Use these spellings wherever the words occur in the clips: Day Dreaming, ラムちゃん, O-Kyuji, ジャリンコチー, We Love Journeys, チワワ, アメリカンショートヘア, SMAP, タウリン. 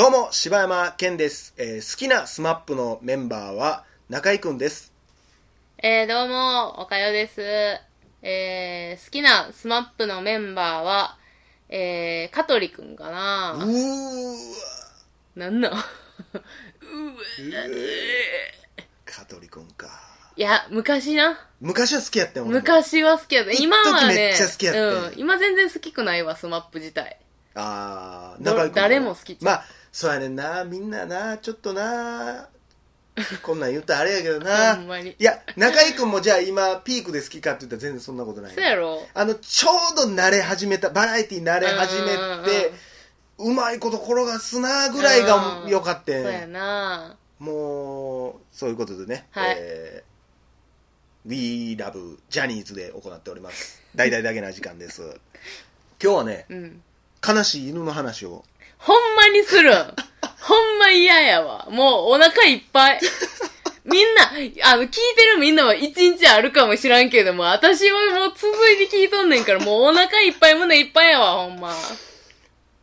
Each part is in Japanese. どうも柴山健です、好きなSMAPのメンバーは中井くんです、どうもおかよです、好きなSMAPのメンバーは、香取くんかな。うーなんなん香取くんか。いや昔は好きやったもん。昔は好きやった。今はねめっちゃ好きやった、うん、今全然好きくないわSMAP自体。あー中井くん誰も好きっちゃう。まあそうやねんな。みんななちょっとなこんなん言ったらあれやけどなほんまに。いや中井くんもじゃあ今ピークで好きかって言ったら全然そんなことない、ね、そうやろ。ちょうど慣れ始めたバラエティ慣れ始めて うまいこと転がすなぐらいがよかった、ね、そうやな。もうそういうことでね、はい、We Love Journeys で行っております大々だけな時間です。今日はね、うん、悲しい犬の話をほんまにするんほんま嫌やわ。もうお腹いっぱいみんな聞いてるみんなは一日あるかもしらんけども私はもう続いて聞いとんねんからもうお腹いっぱい胸いっぱいやわほんま。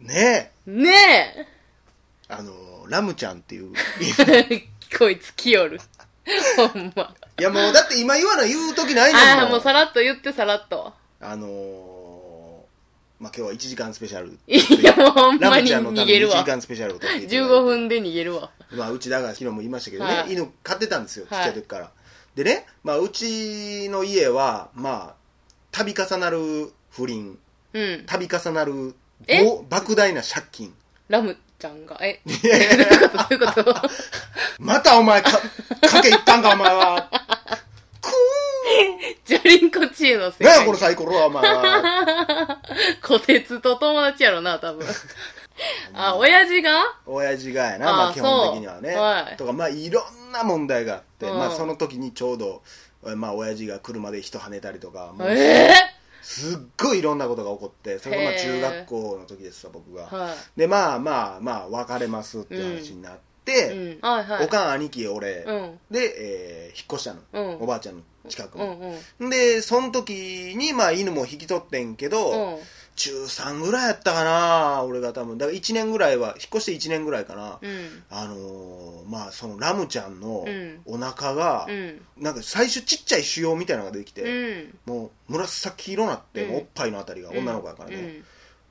ねえラムちゃんっていうこいつ来よるほんま。いやもうだって今言わない言う時ないねんもん。ああもうさらっと言ってさらっとまあ、今日は1時間スペシャル。いやもうほんまに逃げるわ。1時間スペシャルを撮って15分で逃げるわ。まあうちだから昨日も言いましたけどね、はい、犬飼ってたんですよちっちゃい時から、はい、でね、まあ、うちの家はまあ度重なる不倫、うん、度重なる莫大な借金。ラムちゃんがどういうことまたお前かけいったんかお前はジャリンコチーのせい。何やこのサイコロはお前は小鉄と友達やろな多分あ親父がやな。まあ基本的にはね、はい、とかまあいろんな問題があって、うん、まあその時にちょうどまあ親父が車で人跳ねたりとかもうすっごいいろんなことが起こってそれがまあ中学校の時ですわ僕が、はい、でまあ別れますって話になって、うんうんはいはい、おかん兄貴俺、うん、で、引っ越したの、うん、おばあちゃんの近くに、うんうん、でその時にまあ犬も引き取ってんけど、うん、中3ぐらいやったかな俺が多分だから1年ぐらいは引っ越して1年ぐらいかな、うん、まあそのラムちゃんのお腹が、うん、なんか最初ちっちゃい腫瘍みたいなのができて、うん、もう紫色になって、うん、おっぱいのあたりが女の子やからね、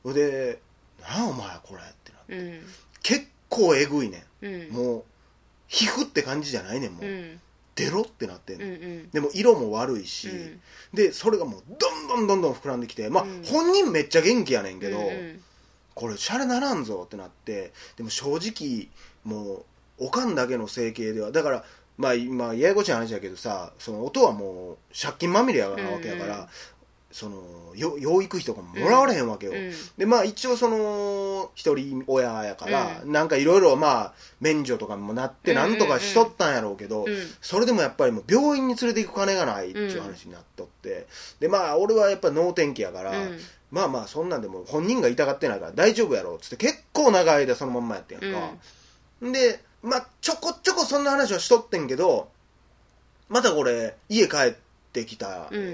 うん、でなお前これってなって、うん、結構えぐいね、うん、もう皮膚って感じじゃないねんもう、うんデロってなってんの、うんうん、でも色も悪いし、うん、でそれがもうどんどん膨らんできてまあ、うん、本人めっちゃ元気やねんけど、うんうん、これシャレならんぞってなってでも正直もうおかんだけの整形ではだからまあ今ややこしい話だけどさその音はもう借金まみれやなわけやから、うんうん、その養育費とかももらわれへんわけよ、うん、でまあ一応その一人親やから、うん、なんかいろいろまあ免除とかもなってなんとかしとったんやろうけど、うんうんうん、それでもやっぱりもう病院に連れて行く金がないっていう話になっとって、うん、でまあ俺はやっぱ脳天気やから、うん、まあまあそんなんでも本人が痛がってないから大丈夫やろうっつって結構長い間そのまんまやってんやんか、うん、でまあちょこちょこそんな話はしとってんけどまたこれ家帰ってできたら、うん、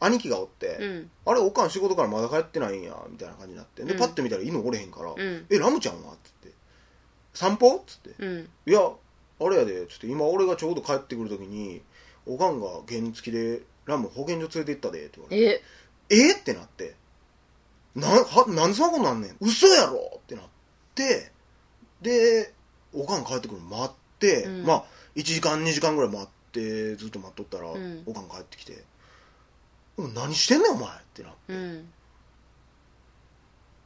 兄貴がおって、うん、あれおかん仕事からまだ帰ってないんやみたいな感じになってで、うん、パッて見たら犬おれへんから、うん、ラムちゃんはっつって散歩っつって、うん、いやあれやでっつって今俺がちょうど帰ってくる時におかんが原付でラム保健所連れて行ったでって言われてえってなってなんでそんなことなんねん嘘やろってなってでおかん帰ってくるの待って、うん、まあ1時間2時間ぐらい待ってずっと待っとったら、うん、おかん帰ってきて何してんねんお前ってなって、うん、って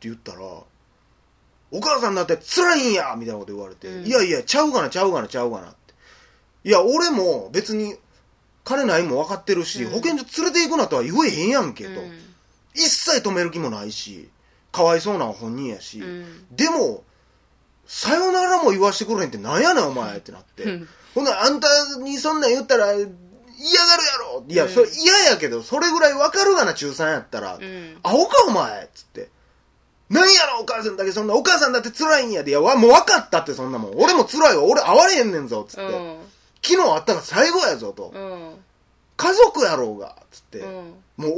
言ったらお母さんだって辛いんやみたいなこと言われて、うん、いやいやちゃうがなっていや俺も別に金ないもん分かってるし、うん、保健所連れて行くなとは言えへんやんけと、うん、一切止める気もないしかわいそうな本人やし、うん、でもさよならも言わしてくれへんってなんやねんお前ってなって、うんほんならあんたにそんなん言ったら嫌がるやろいや、うん、それ嫌やけどそれぐらい分かるがな中3やったら、うん、アホかお前っつって何やろお母さんだけそんなお母さんだって辛いんやでいやもう分かったってそんなもん俺も辛いわ俺会われへんねんぞっつって、うん、昨日会ったが最後やぞと、うん、家族やろうがっつって、うん、も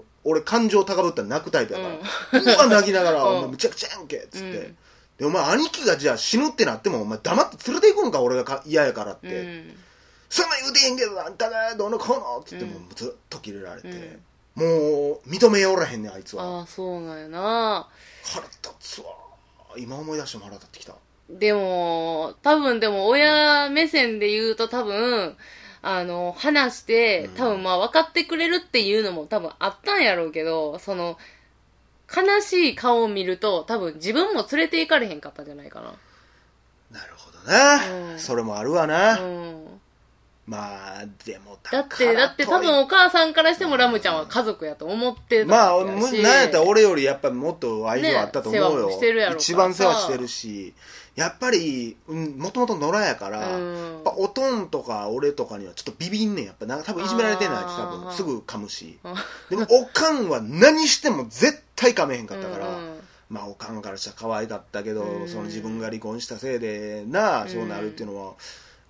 う俺感情高ぶったら泣くタイプやから、うん、うわ泣きながら、うん、お前むちゃくちゃやんけっつって、うんお前兄貴がじゃあ死ぬってなってもお前黙って連れて行くのか俺が嫌やからって、うん、そんな言うてへんけどあんたがどうのこうのって言ってもうずっと切れられて、うん、もう認めよらへんねんあいつは。ああそうなんやな。腹立つわ今思い出しても腹立ってきた。でも多分でも親目線で言うと多分話して多分まあ分かってくれるっていうのも多分あったんやろうけど、その悲しい顔を見ると多分自分も連れて行かれへんかったんじゃないかな。なるほどな、うん、それもあるわな、うん、まあでもだって多分お母さんからしてもラムちゃんは家族やと思ってたし、まあ何やったら俺よりやっぱりもっと愛情あったと思うよ、ね、世話してるやろ一番世話してるしやっぱり、うん、もともと野良やから、うん、やっぱおとんとか俺とかにはちょっとビビんねんやっぱ多分いじめられてんのやつ多分すぐ噛むしでもおかんは何しても絶対噛めへんかったから、うん、まあおかんからしたら可愛かったけど、うん、その自分が離婚したせいでなあそうなるっていうのは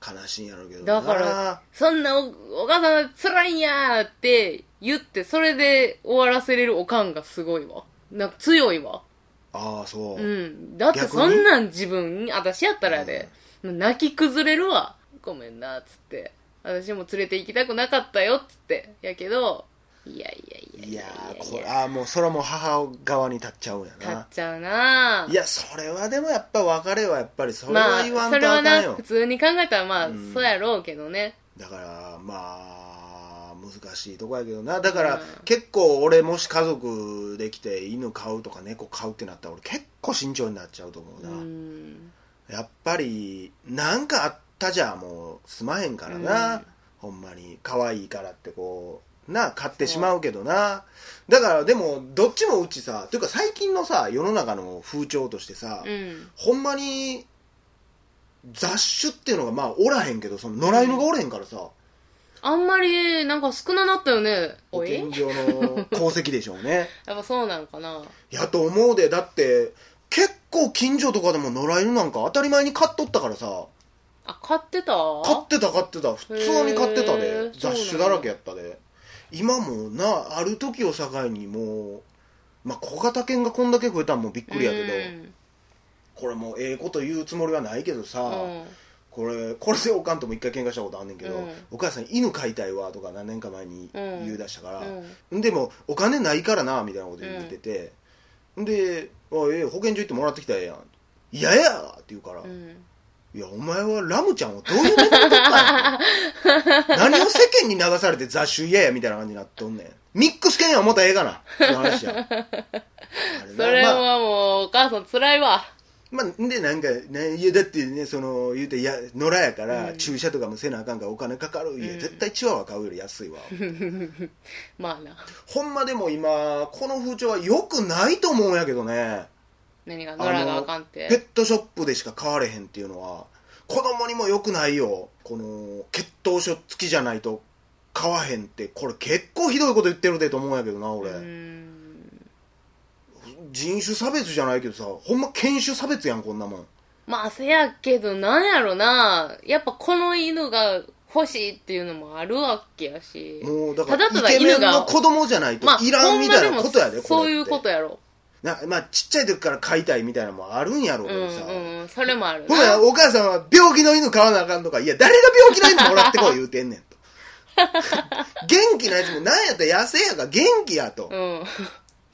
悲しいんやろうけどな、うん、だからそんな お母さんつらいんやって言ってそれで終わらせれるおかんがすごいわ。なんか強いわ。ああそう、うん、だってそんなん自分私やったらやで、うん、泣き崩れるわ。ごめんなっつって私も連れて行きたくなかったよっつってやけどいやこれもうそれはもう母側に立っちゃうんやな。立っちゃうな。いやそれはでもやっぱ別れはやっぱりそれは言わんとあかんよ、まあ、それはな普通に考えたらまあ、うん、そうやろうけどね。だからまあ難しいとこやけどな。だから、うん、結構俺もし家族できて犬飼うとか猫飼うってなったら俺結構慎重になっちゃうと思うな、うん、やっぱりなんかあったじゃもうすまへんからな、うん、ほんまに可愛いからってこうな飼ってしまうけどな。だからでもどっちもうちさというか最近のさ世の中の風潮としてさ、うん、ほんまに雑種っていうのがまあおらへんけどその野良犬がおれへんからさ、うんあんまりなんか少ななったよね。保健所の功績でしょうねやっぱそうなのかなやと思うで。だって結構近所とかでも野良犬なんか当たり前に飼っとったからさあ飼ってた普通に飼ってたで雑種だらけやったで。今もなある時を境にもう、まあ、小型犬がこんだけ増えたんもびっくりやけど、うん、これもうええこと言うつもりはないけどさ、うんこれでおかんとも一回喧嘩したことあんねんけど、うん、お母さん犬飼いたいわとか何年か前に言い出したから、うん、でもお金ないからなみたいなこと言ってて、うん、で保健所行ってもらってきたらええやん嫌 やって言うから、うん、いやお前はラムちゃんをどういう目で撮ったん何を世間に流されて雑種嫌やみたいな感じになっとんねん。ミックス犬やもったらええかなって話やそれはもうお母さんつらいわ。まあ、でなんかねいやだってねその言うていや野良やから注射とかもせなあかんからお金かかる、うん、いや絶対チワワ買うより安いわまあなほんまでも今この風潮は良くないと思うんやけどね。何が野良があかんってペットショップでしか買われへんっていうのは子供にも良くないよ。この血統書付きじゃないと買わへんってこれ結構ひどいこと言ってるでと思うんやけどな俺。人種差別じゃないけどさほんま犬種差別やんこんなもん。まあせやけどなんやろなやっぱこの犬が欲しいっていうのもあるわけやしもうだからイケメンの子供じゃないといらんみたいなことやで、まあ、そういうことやろな。まあちっちゃい時から飼いたいみたいなのもあるんやろうけどさ、うんうん、それもあるな。ほらお母さんは病気の犬飼わなあかんとかいや誰が病気の犬もらってこい言うてんねんと元気なやつもなんやったら野生やから元気やと、うん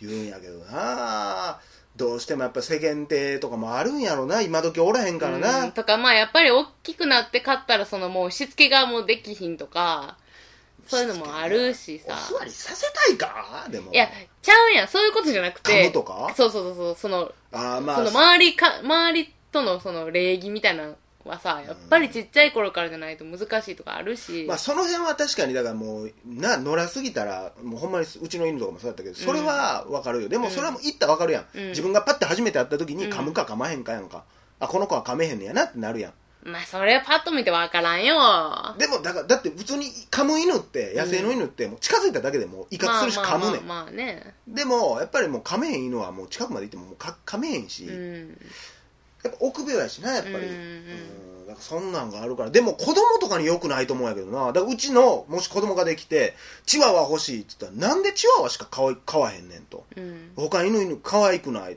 言うんやけどなどうしてもやっぱ世間体とかもあるんやろな今時おらへんからな、うん、とかまあやっぱり大きくなって飼ったらそのもうしつけがもうできひんとかそういうのもあるしさお座りさせたいかでもいやちゃうやんそういうことじゃなくて噛むとかそうそのあ、まあ、その周りとのその礼儀みたいなはさやっぱりちっちゃい頃からじゃないと難しいとかあるし、うんまあ、その辺は確かにだからもうな野良すぎたらもうほんまにうちの犬とかもそうだったけどそれは分かるよ、うん、でもそれはもう言ったら分かるやん、うん、自分がパッて初めて会った時に噛むか噛まへんかやんか、うん、あこの子は噛めへんねやなってなるやん。まあそれはパッと見て分からんよ。でもだって普通に噛む犬って野生の犬ってもう近づいただけでもう威嚇するし噛むねん、まあまあまあまあね、でもやっぱりもう噛めへん犬はもう近くまで行ってももう噛めへんし、うんやっぱ臆病やしなやっぱりうんだからそんなんがあるからでも子供とかに良くないと思うんやけどな。だからうちのもし子供ができてチワワ欲しいって言ったらなんでチワワしか飼わへんねんと、うん、他犬可愛くない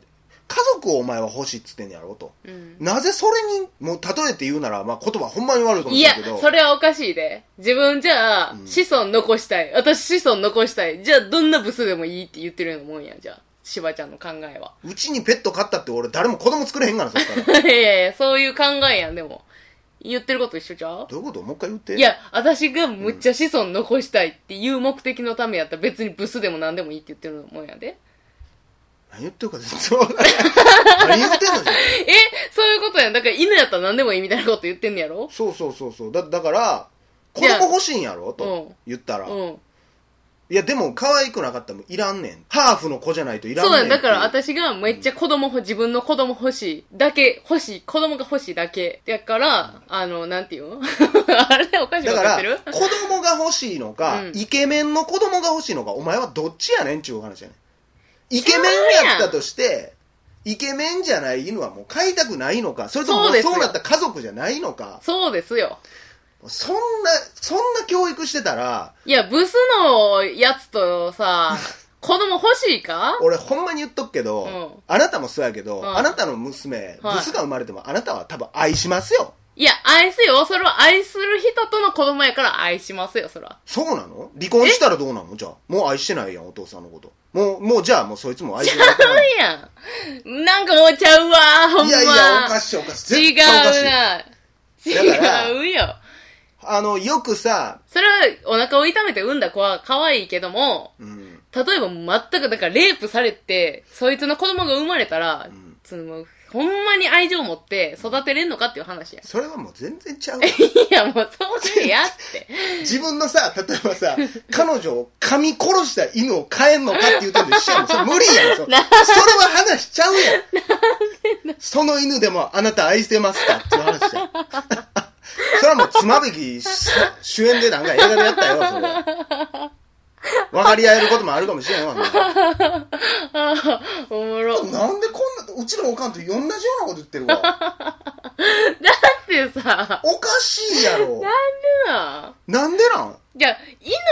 家族をお前は欲しいっつってんやろと、うん、なぜそれにもう例えて言うなら、まあ、言葉ほんまに悪いと思うんだけど、いやそれはおかしいで、自分じゃあ、うん、子孫残したい、私子孫残したい、じゃあどんなブスでもいいって言ってるようなもんや。じゃあしばちゃんの考えは、うちにペット飼ったって俺誰も子供作れへんから、そっからいやいやそういう考えやん。でも言ってること一緒ちゃう？どういうこと？もう一回言って。いや、私がむっちゃ子孫残したいっていう目的のためやったら別にブスでも何でもいいって言ってるもんやで。何言ってるか全然わからない何言ってんのじゃん。そういうことやん。だから犬やったら何でもいいみたいなこと言ってんのやろ。そうそうそうそう。だから子供欲しいんやろと言ったら、うん、いやでも可愛くなかったらもういらんねん、ハーフの子じゃないといらんねん。そうだから私がめっちゃ子供、うん、自分の子供欲しいだけ、欲しい子供が欲しいだけだから、うん、なんていうのあれおかしいこと言ってる。だから子供が欲しいのか、うん、イケメンの子供が欲しいのか、お前はどっちやねんっていう話やねん。イケメンやったとしてイケメンじゃない犬はもう飼いたくないのか、それともそうなった家族じゃないのか。そうですよ。そんな教育してたら、いやブスのやつとさ子供欲しいか。俺ほんまに言っとくけど、うん、あなたもそうやけど、うん、あなたの娘、はい、ブスが生まれてもあなたは多分愛しますよ。いや愛すよ、それは愛する人との子供やから愛しますよ。それはそうなの。離婚したらどうなのじゃあ。もう愛してないやんお父さんのこと。もうじゃあもうそいつも愛してないちゃうやん。なんかもうちゃうわほんま。いやいやおかしいおかしい、絶対おかしい。違うよ。よくさ、それはお腹を痛めて産んだ子は可愛いけども、うん、例えば全くだからレイプされてそいつの子供が生まれたら、うん、ほんまに愛情を持って育てれんのかっていう話や。それはもう全然ちゃうわいやもうそうやって自分のさ、例えばさ彼女を噛み殺した犬を飼えんのかっていう点で一緒やもん。それ無理やん。それは話しちゃうやん。その犬でもあなた愛してますかっていう話やそれはもう妻夫木主演でなんか映画でやったよ。それは分かり合えることもあるかもしれんわ。おもろ。なんでこんなうちのおかんと同じようなこと言ってるわだってさおかしいやろ。なんでなんいや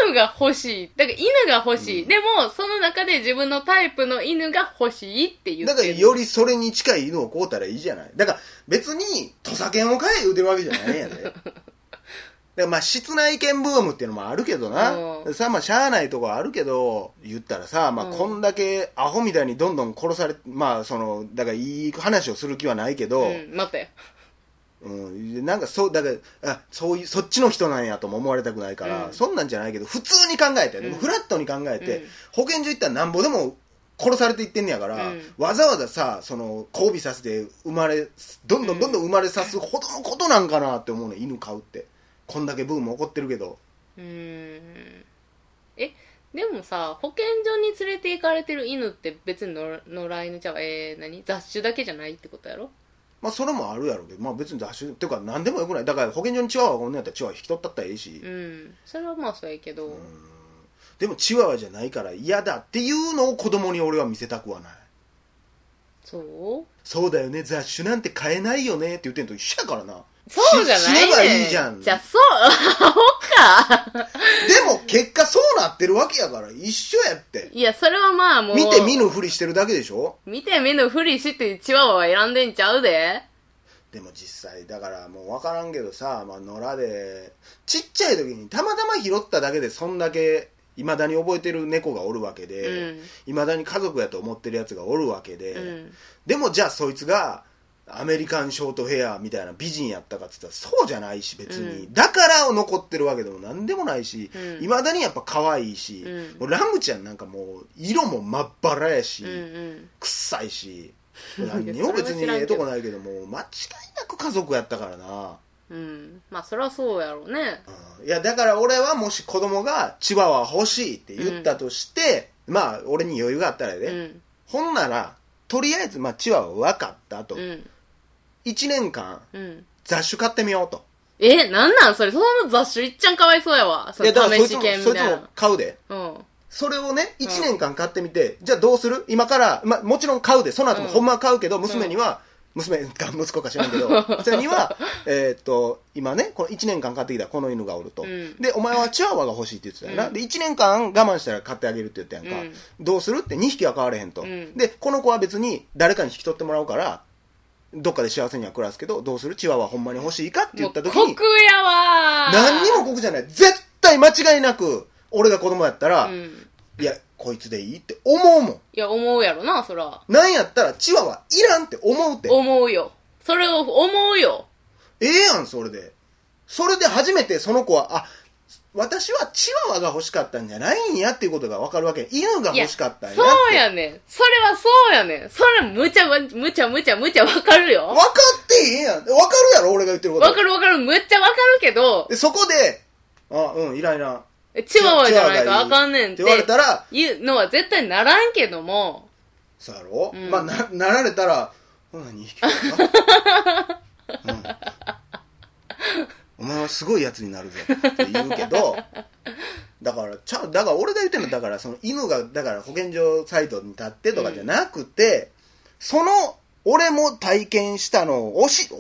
犬が欲しい、だから犬が欲しい、うん、でもその中で自分のタイプの犬が欲しいって言ってる。だからよりそれに近い犬を飼うたらいいじゃない。だから別に土佐犬を飼え言うてるわけじゃないやでだからまあ室内犬ブームっていうのもあるけどな、うん、さあまあしゃあないとこあるけど、言ったらさ、まあこんだけアホみたいにどんどん殺され、まあそのだからいい話をする気はないけど、うん、待ってうん、なんかそうだからそういうそっちの人なんやとも思われたくないから、うん、そんなんじゃないけど普通に考えて、うん、でもフラットに考えて、うん、保健所行ったらなんぼでも殺されていってんねやから、うん、わざわざさその交尾させてどんどん生まれさすほどのことなんかなって思うの、犬飼うって。こんだけブーム起こってるけど、うーんでもさ保健所に連れて行かれてる犬って別に野良犬ちゃう何雑種だけじゃないってことやろ。まあそれもあるやろうけど、まあ別に雑種っていうか何でもよくない。だから保健所にチワワがおんねやったらチワワ引き取ったったらええし、うん、それはまあそうやけど、うん、でもチワワじゃないから嫌だっていうのを子供に俺は見せたくはない。そうだよね、雑種なんて飼えないよねって言ってんと一緒やからな。そうじゃないね、死ねばいいじゃん。じゃあそうアホかでも結果そうなってるわけやから一緒やって。いやそれはまあもう見て見ぬふりしてるだけでしょ。見て見ぬふりしてチワワは選んでんちゃうで。でも実際だからもう分からんけどさ、まあ、野良でちっちゃい時にたまたま拾っただけでそんだけいまだに覚えてる猫がおるわけで、いま、うん、だに家族やと思ってるやつがおるわけで、うん、でもじゃあそいつがアメリカンショートヘアみたいな美人やったかって言ったらそうじゃないし別に、うん、だから残ってるわけでもなんでもないし、いま、うん、だにやっぱ可愛いし、うん、もうラムちゃんなんかもう色もまっばらやし、うんうん、臭いし何にも別にええとこないけども間違いなく家族やったからな。うん、まあそりゃそうやろうね、うん、いやだから俺はもし子供がチワワ欲しいって言ったとして、うん、まあ俺に余裕があったらね、うん、ほんならとりあえずまあチワワ分かったと、うん1年間、うん、雑種買ってみようと。なんなんそれ。その雑種いっちゃんかわいそうやわ。その試し券みたいな。そいつも買うで、うん、それをね1年間買ってみて、うん、じゃあどうする今から、ま、もちろん買うでその後もほんま買うけど、うん、娘には、娘か息子か知らんけどこちらには、今ねこの1年間飼ってきたこの犬がおると、うん、でお前はチワワが欲しいって言ってたよな、うん、で1年間我慢したら買ってあげるって言ったやんか、うん、どうするって2匹は飼われへんと、うん、でこの子は別に誰かに引き取ってもらうからどっかで幸せには暮らすけどどうするチワワほんまに欲しいかって言った時に酷やわー何にも酷じゃない絶対間違いなく俺が子供やったら、うん、いやこいつでいいって思うもん。いや思うやろなそら。なんやったらチワワいらんって思うって。思うよ。それを思うよ。ええやんそれで。それで初めてその子はあ私はチワワが欲しかったんじゃないんやっていうことが分かるわけ。犬が欲しかったんやって。そうやねん。それはそうやねん。それむちゃ分かるよ。分かっていいやん。分かるやろ俺が言ってること。分かるむっちゃ分かるけど。でそこであうんいらんな。チワワじゃないとあかんねんって言われたらいうのは絶対ならんけどもそうやろ、うん、まあ なられたらほな2匹か、うん、お前はすごいやつになるぜって言うけどだから俺が言ってるのだからその犬がだから保健所サイトに立ってとかじゃなくて、うん、その俺も体験したのを押し付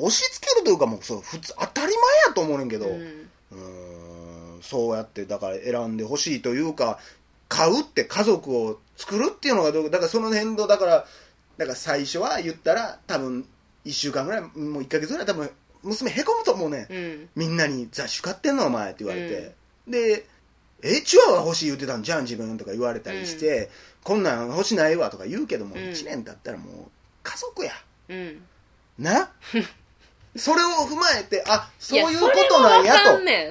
けるというかもうそう普通当たり前やと思うねんけど、うんそうやってだから選んでほしいというか買うって家族を作るっていうのがだからその辺のだから最初は言ったら多分1週間ぐらいもう1ヶ月ぐらい多分娘へこむと思うね、うん、みんなに雑種買ってんのお前って言われて、うん、でチワワ欲しい言ってたんじゃん自分とか言われたりして、うん、こんなん欲しないわとか言うけども、うん、1年経ったらもう家族や、うん、なそれを踏まえてあそういうことなんやとそれ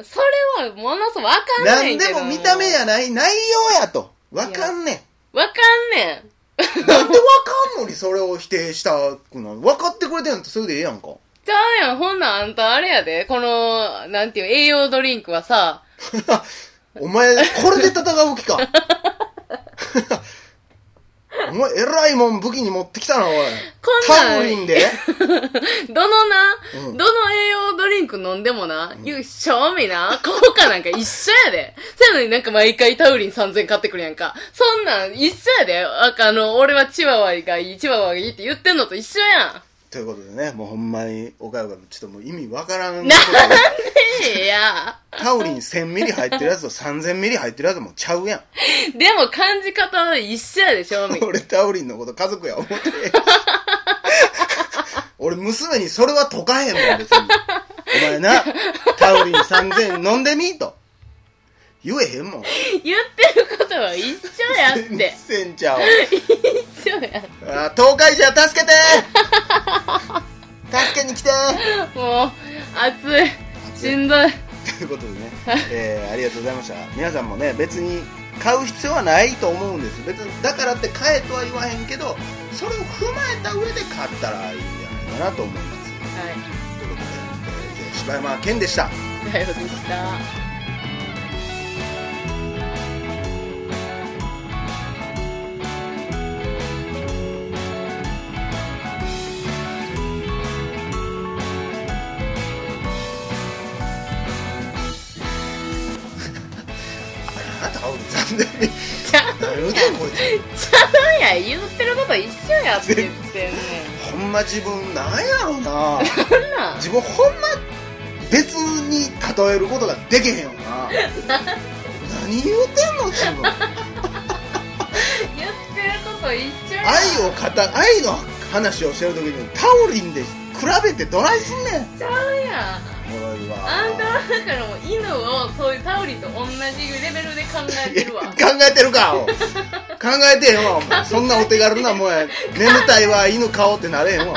はものすごくわかんねんけど何でも見た目じゃない内容やとわかんねんなんでわかんのにそれを否定したくの分かってくれてんのそれでええやんかじゃあやんほんなんあんたあれやでこのなんていう栄養ドリンクはさお前これで戦う気かお前えらいもん武器に持ってきたなおいタムリンでどの栄養ドリンク飲んでもな、うん、賞味な効果なんか一緒やでそういうのになんか毎回タウリン3000買ってくるやんかそんなん一緒やで俺はチワワがいいって言ってんのと一緒やんということでねもうほんまに岡山ちょっともう意味わからんなんでやタウリン1000ミリ入ってるやつと3000ミリ入ってるやつもちゃうやんでも感じ方は一緒やでしょ俺タウリンのこと家族や思って俺娘にそれは解かへんもん別にお前なタウリン3000飲んでみと言えへんもん言ってることは一緒やって全然ちゃう一緒やってあ東海じゃ助けて助けに来てもう暑いしんどいということでね、ありがとうございました皆さんもね別に買う必要はないと思うんです別にだからって買えとは言わへんけどそれを踏まえた上で買ったらいいんじゃないかなと思います、はい、ということで、柴山健でしただよでしたちゃうや言ってること一緒やって言ってんねほんま自分なんやろな自分ほんま別に例えることができへんよな何言うてんの自分言ってること一緒や愛の話をしてるときにタオリンで比べてどないすんねんちゃうやんあんたはだからもう犬をそういうタオリと同じレベルで考えてるわ考えてるか考えてへんわそんなお手軽なもんや眠たいわ犬飼おうってなれへんわ